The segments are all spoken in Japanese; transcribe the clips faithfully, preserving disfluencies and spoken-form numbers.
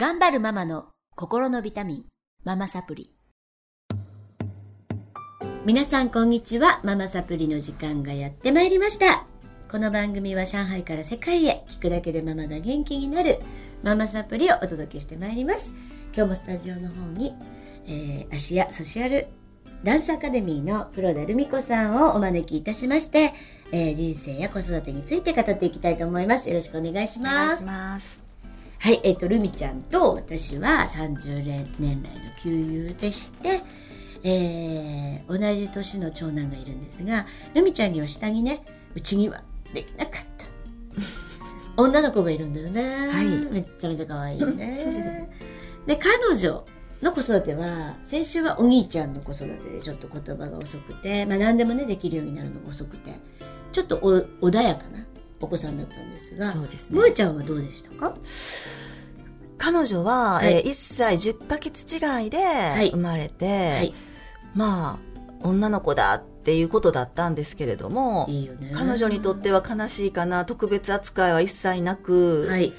頑張るママの心のビタミン、ママサプリ。皆さんこんにちは。ママサプリの時間がやってまいりました。この番組は上海から世界へ、聞くだけでママが元気になるママサプリをお届けしてまいります。今日もスタジオの方に、えー、アシアソシャルダンスアカデミーの黒田ルミ子さんをお招きいたしまして、えー、人生や子育てについて語っていきたいと思います。よろしくお願いします。お願いします。はい、えっと、ルミちゃんと私はさんじゅうねん来の旧友でして、えー、同じ年の長男がいるんですが、ルミちゃんには下着ね、うちにはできなかった女の子がいるんだよね、はい、めっちゃめちゃ可愛いねで、彼女の子育ては、先週はお兄ちゃんの子育てでちょっと言葉が遅くて、まあ何でもねできるようになるのが遅くて、ちょっとお穏やかなお子さんだったんですが、そうですね。萌ちゃんはどうでしたか？彼女は、はい、えー、いっさいじゅっかげつ違いで生まれて、はいはい、まあ女の子だっていうことだったんですけれども、いいよね、彼女にとっては悲しいかな、特別扱いは一切なく、はい、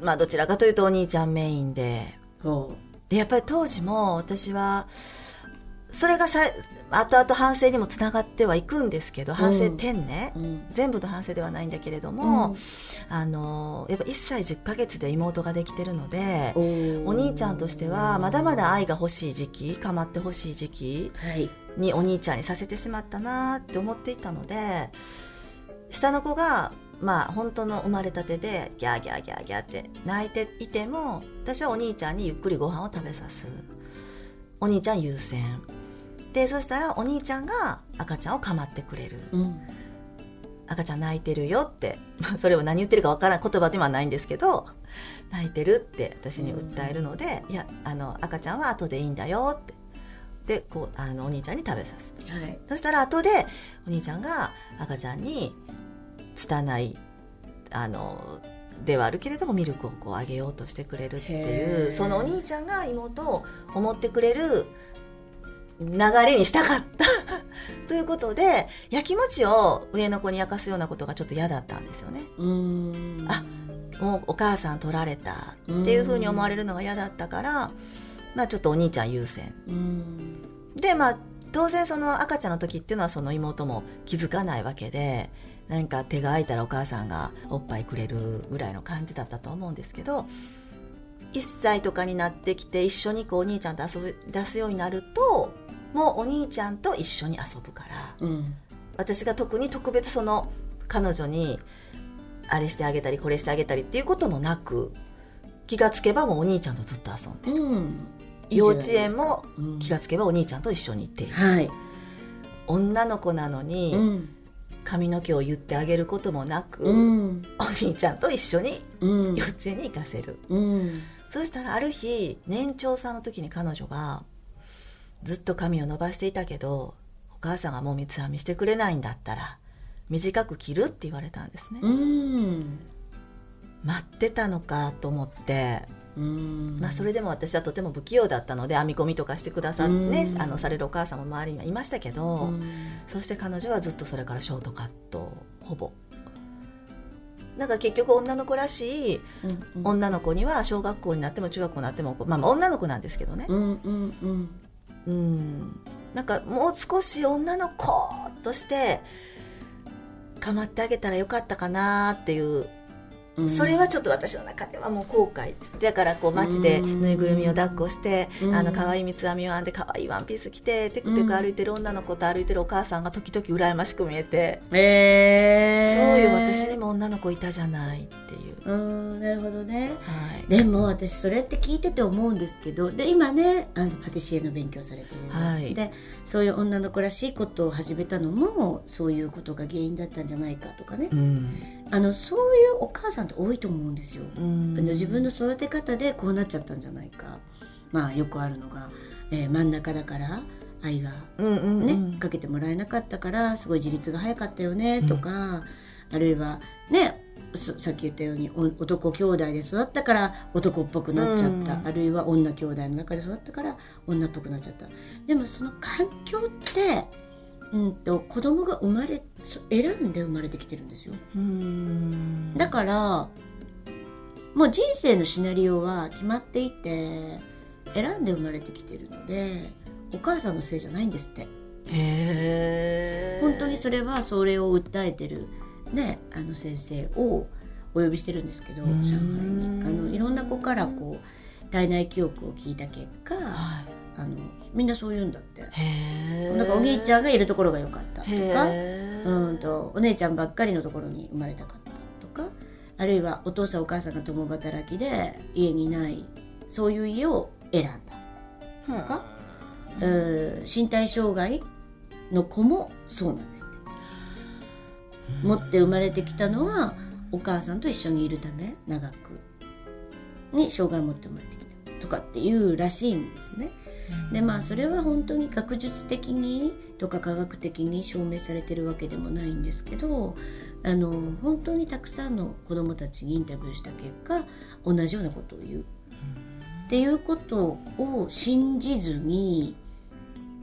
まあどちらかというとお兄ちゃんメインで、ほうでやっぱり当時も私はそれがさ後々反省にもつながってはいくんですけど、反省点ね、うん、全部の反省ではないんだけれども、うん、あのやっぱいっさいじゅっかげつで妹ができてるので、お兄ちゃんとしてはまだまだ愛が欲しい時期、構って欲しい時期にお兄ちゃんにさせてしまったなって思っていたので、下の子がまあ本当の生まれたてでギャーギャーギャーギャーって泣いていても、私はお兄ちゃんにゆっくりご飯を食べさす、お兄ちゃん優先で、そしたらお兄ちゃんが赤ちゃんをかまってくれる、うん、赤ちゃん泣いてるよって、まあ、それを何言ってるかわからない言葉ではないんですけど、泣いてるって私に訴えるので、うん、いやあの赤ちゃんは後でいいんだよってで、こうあのお兄ちゃんに食べさす、はい、そしたら後でお兄ちゃんが赤ちゃんに拙いあのではあるけれどもミルクをこうあげようとしてくれるっていう、そのお兄ちゃんが妹を思ってくれる流れにしたかったということで、やきもちを上の子に焼かすようなことがちょっと嫌だったんですよね。うーん、あもうお母さん取られたっていうふうに思われるのが嫌だったから、まあちょっとお兄ちゃん優先、うーんで、まあ当然その赤ちゃんの時っていうのはその妹も気づかないわけで、なんか手が空いたらお母さんがおっぱいくれるぐらいの感じだったと思うんですけど、いっさいとかになってきて一緒にこうお兄ちゃんと遊ぶ出すようになると、もうお兄ちゃんと一緒に遊ぶから、うん、私が特に特別その彼女にあれしてあげたりこれしてあげたりっていうこともなく、気がつけばもうお兄ちゃんとずっと遊んでる、うん、幼稚園も気がつけばお兄ちゃんと一緒にいて、うんはい、女の子なのに、うん髪の毛を言ってあげることもなく、うん、お兄ちゃんと一緒に幼稚園に行かせる、うん、そしたらある日年長さんの時に彼女がずっと髪を伸ばしていたけど、お母さんがもう三つ編みしてくれないんだったら短く切るって言われたんですね、うん、待ってたのかと思って、うんまあ、それでも私はとても不器用だったので、編み込みとかしてくださって、ねうん、あのされるお母さんも周りにはいましたけど、うんそして彼女はずっとそれからショートカットほぼなんか結局女の子らしい、うんうん、女の子には小学校になっても中学校になっても、まあ、まあ女の子なんですけどね、うんうんうん、うんなんかもう少し女の子として構ってあげたらよかったかなっていう、うん、それはちょっと私の中ではもう後悔です。だからこう街でぬいぐるみを抱っこして、うん、あの可愛い三つ編みを編んで可愛いワンピース着てテクテク歩いてる女の子と歩いてるお母さんが時々羨ましく見えて、えー、そういう私にも女の子いたじゃないっていう、うん、なるほどね、はい、でも私それって聞いてて思うんですけど、で今ねあのパティシエの勉強されてる、はい、でそういう女の子らしいことを始めたのもそういうことが原因だったんじゃないかとかね、うん、あのそういうお母さん多いと思うんですよ。うん自分の育て方でこうなっちゃったんじゃないか、まあよくあるのが、えー、真ん中だから愛が、ねうんうんうん、かけてもらえなかったからすごい自立が早かったよねとか、うん、あるいはねさっき言ったように男兄弟で育ったから男っぽくなっちゃった、うん、あるいは女兄弟の中で育ったから女っぽくなっちゃった。でもその環境ってうん、と子供が生まれ選んで生まれてきてるんですよ。うーんだからもう人生のシナリオは決まっていて、選んで生まれてきてるので、お母さんのせいじゃないんですって。へー、本当にそれはそれを訴えてる、ね、あの先生をお呼びしてるんですけど、上海にあのいろんな子からこう体内記憶を聞いた結果、はい、あのみんなそう言うんだって。へー、なんかお兄ちゃんがいるところが良かったとか、うんとお姉ちゃんばっかりのところに生まれたかったとか、あるいはお父さんお母さんが共働きで家にいない、そういう家を選んだとか、うんうん、身体障害の子もそうなんですって、うん、持って生まれてきたのはお母さんと一緒にいるため、長くに障害を持って生まれてきたとかっていうらしいんですね。でまあそれは本当に学術的にとか科学的に証明されてるわけでもないんですけど、あの本当にたくさんの子どもたちにインタビューした結果、同じようなことを言う、うん、っていうことを信じずに、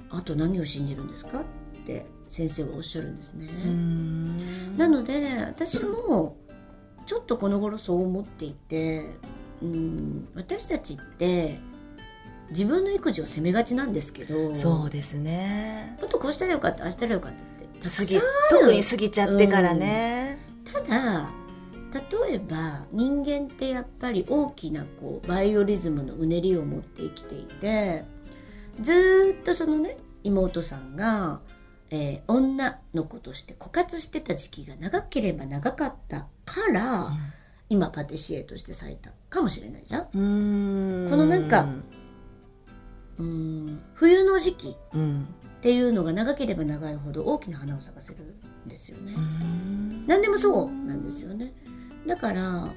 あと何を信じるんですかって先生はおっしゃるんですね。うん、なので私もちょっとこの頃そう思っていて、うん、私たちって自分の育児を責めがちなんですけど、そうですね、もっとこうしたらよかった、ああしたらよかったってたくさん、特に過ぎちゃってからね、うん、ただ例えば人間ってやっぱり大きなこうバイオリズムのうねりを持って生きていて、ずっとそのね妹さんが、えー、女の子として枯渇してた時期が長ければ長かったから、うん、今パティシエとして咲いたかもしれないじゃん。うーん、このなんかうん、冬の時期っていうのが長ければ長いほど大きな花を咲かせるんですよね。何でもそうなんですよね。だから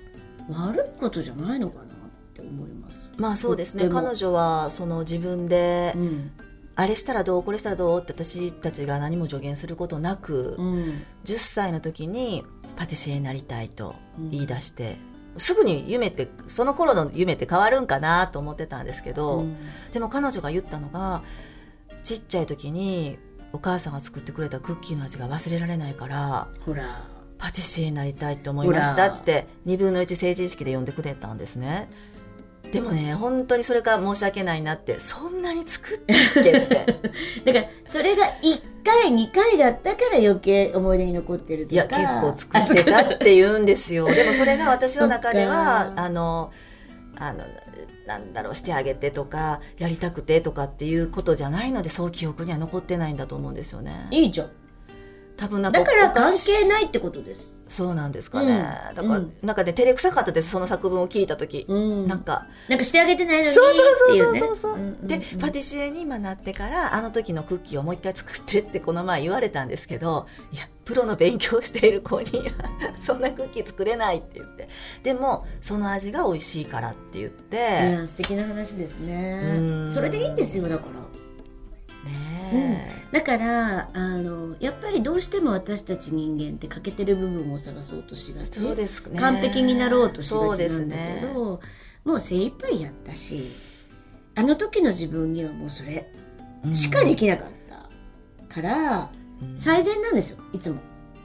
悪いことじゃないのかなって思います。まあそうですね、彼女はその自分で、うん、あれしたらどうこれしたらどうって私たちが何も助言することなく、うん、じゅっさいの時にパティシエになりたいと言い出して、うん、すぐに夢って、その頃の夢って変わるんかなと思ってたんですけど、うん、でも彼女が言ったのが、ちっちゃい時にお母さんが作ってくれたクッキーの味が忘れられないからほらパティシエになりたいと思いましたってにぶんのいち成人式で呼んでくれたんですね。でもね、本当にそれから申し訳ないなって、そんなに作ってってだからそれがいっかいにかいだったから余計思い出に残ってるとか、いや結構作ってたって言うんですよでもそれが私の中ではあのあのなんだろう、してあげてとかやりたくてとかっていうことじゃないので、そう記憶には残ってないんだと思うんですよね。いいじゃん、多分なんかだから関係ないってことです。そうなんですかね、うん、だから、うん、なんかね照れくさかったです、その作文を聞いた時、うん、なんかなんかしてあげてないのに、そうそうそうそう、ね、で、うん、パティシエに今なってから、あの時のクッキーをもう一回作ってってこの前言われたんですけど、いやプロの勉強している子にそんなクッキー作れないって言って、でもその味が美味しいからって言って、いや素敵な話ですね。うん、それでいいんですよ、だからね、うん、だからあのやっぱりどうしても私たち人間って欠けてる部分を探そうとしがち、そうですね、完璧になろうとしがちなんだけど、そうですね、もう精一杯やったし、あの時の自分にはもうそれしかできなかったから、うん、最善なんですよ、いつも。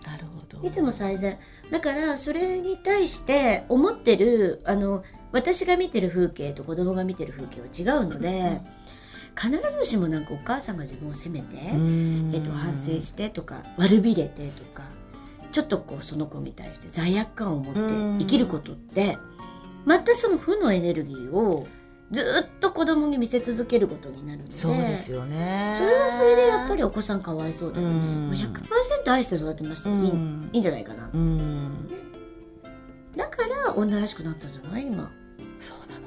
なるほど、いつも最善だから、それに対して思ってるあの私が見てる風景と子供が見てる風景は違うので、うん必ずしもなんかお母さんが自分を責めて、えっと、反省してとか悪びれてとか、ちょっとこうその子に対して罪悪感を持って生きることって、またその負のエネルギーをずっと子供に見せ続けることになるので、そうですよね、それはそれでやっぱりお子さんかわいそうだよね。 ひゃくパーセント 愛して育てました、いい、いいんじゃないかな、うん、ね、だから女らしくなったんじゃない？今そうなの。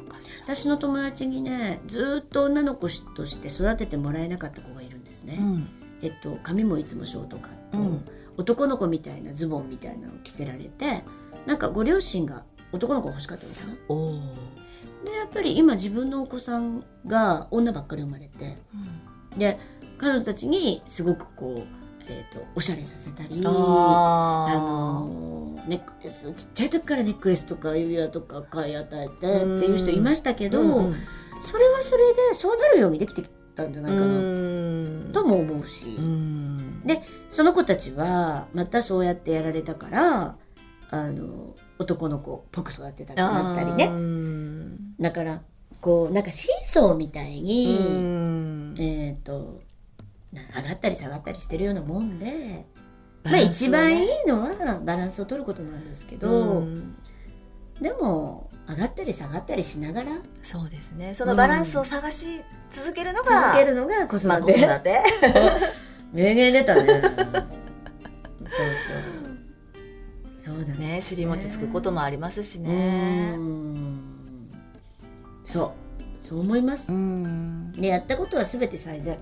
私の友達にね、ずっと女の子として育ててもらえなかった子がいるんですね、うん、えっと髪もいつもショートカット、うん、男の子みたいなズボンみたいなのを着せられて、なんかご両親が男の子が欲しかったのかな。おー、でやっぱり今自分のお子さんが女ばっかり生まれて、うん、で彼女たちにすごくこう、えーと、おしゃれさせたり、あのネックレス、ちっちゃい時からネックレスとか指輪とか買い与えてっていう人いましたけど、うんうん、それはそれでそうなるようにできてきたんじゃないかなとも思うし、うん、でその子たちはまたそうやってやられたから、あの男の子をっぽく育てたくなったりね。だからこうなんかシーソーみたいに、えっと上がったり下がったりしてるようなもんで、ね、まあ一番いいのはバランスを取ることなんですけど、でも上がったり下がったりしながら、そうですね、そのバランスを探し続けるのが、続けるのが子育て、まあ、子育て名言出たねそうそうそうだね、尻餅つくこともありますしね。うん、そうそう思います。うん、でやったことは全て最善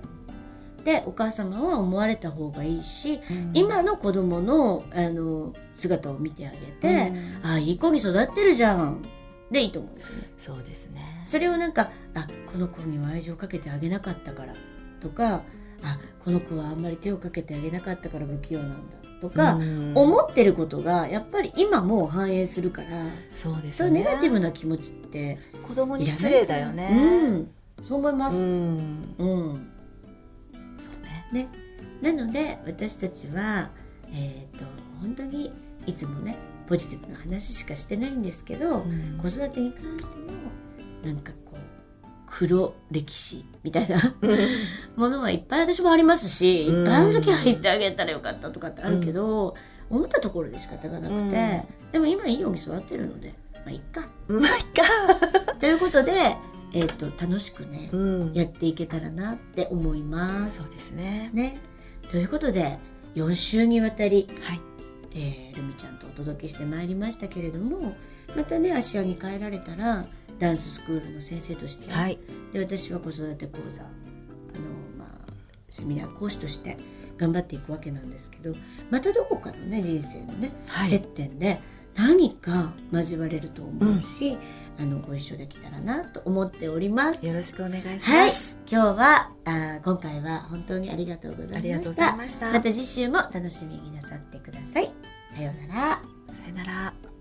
でお母様は思われた方がいいし、うん、今の子供のあの姿を見てあげて、うん、ああいい子に育ってるじゃんでいいと思うんですよね。そうですね。それをなんか、あ、この子には愛情をかけてあげなかったからとか、あ、この子はあんまり手をかけてあげなかったから不器用なんだとか、うん、思ってることがやっぱり今もう反映するから、そうですね、そういうネガティブな気持ちって子供に失礼だよね。うん、そう思います。うん、うんね、なので私たちは、えーと、本当にいつもねポジティブな話しかしてないんですけど、うん、子育てに関してもなんかこう黒歴史みたいなものはいっぱい私もありますし、いっぱいあの時入ってあげたらよかったとかってあるけど、うん、思ったところで仕方がなくて、うん、でも今いいように育ってるのでまあいっかまあいっかということでえー、と楽しくね、うん、やっていけたらなって思います。そうです ね, ねということでよん週にわたり、はい、えー、ルミちゃんとお届けしてまいりましたけれども、またね芦屋に帰られたらダンススクールの先生として、はい、で私は子育て講座あの、まあ、セミナー講師として頑張っていくわけなんですけど、またどこかのね人生のね、はい、接点で何か交われると思うし、うん、あのご一緒できたらなと思っております。よろしくお願いします、はい、今日はあ今回は本当にありがとうございました。また次週も楽しみになさってください。さようなら。さようなら。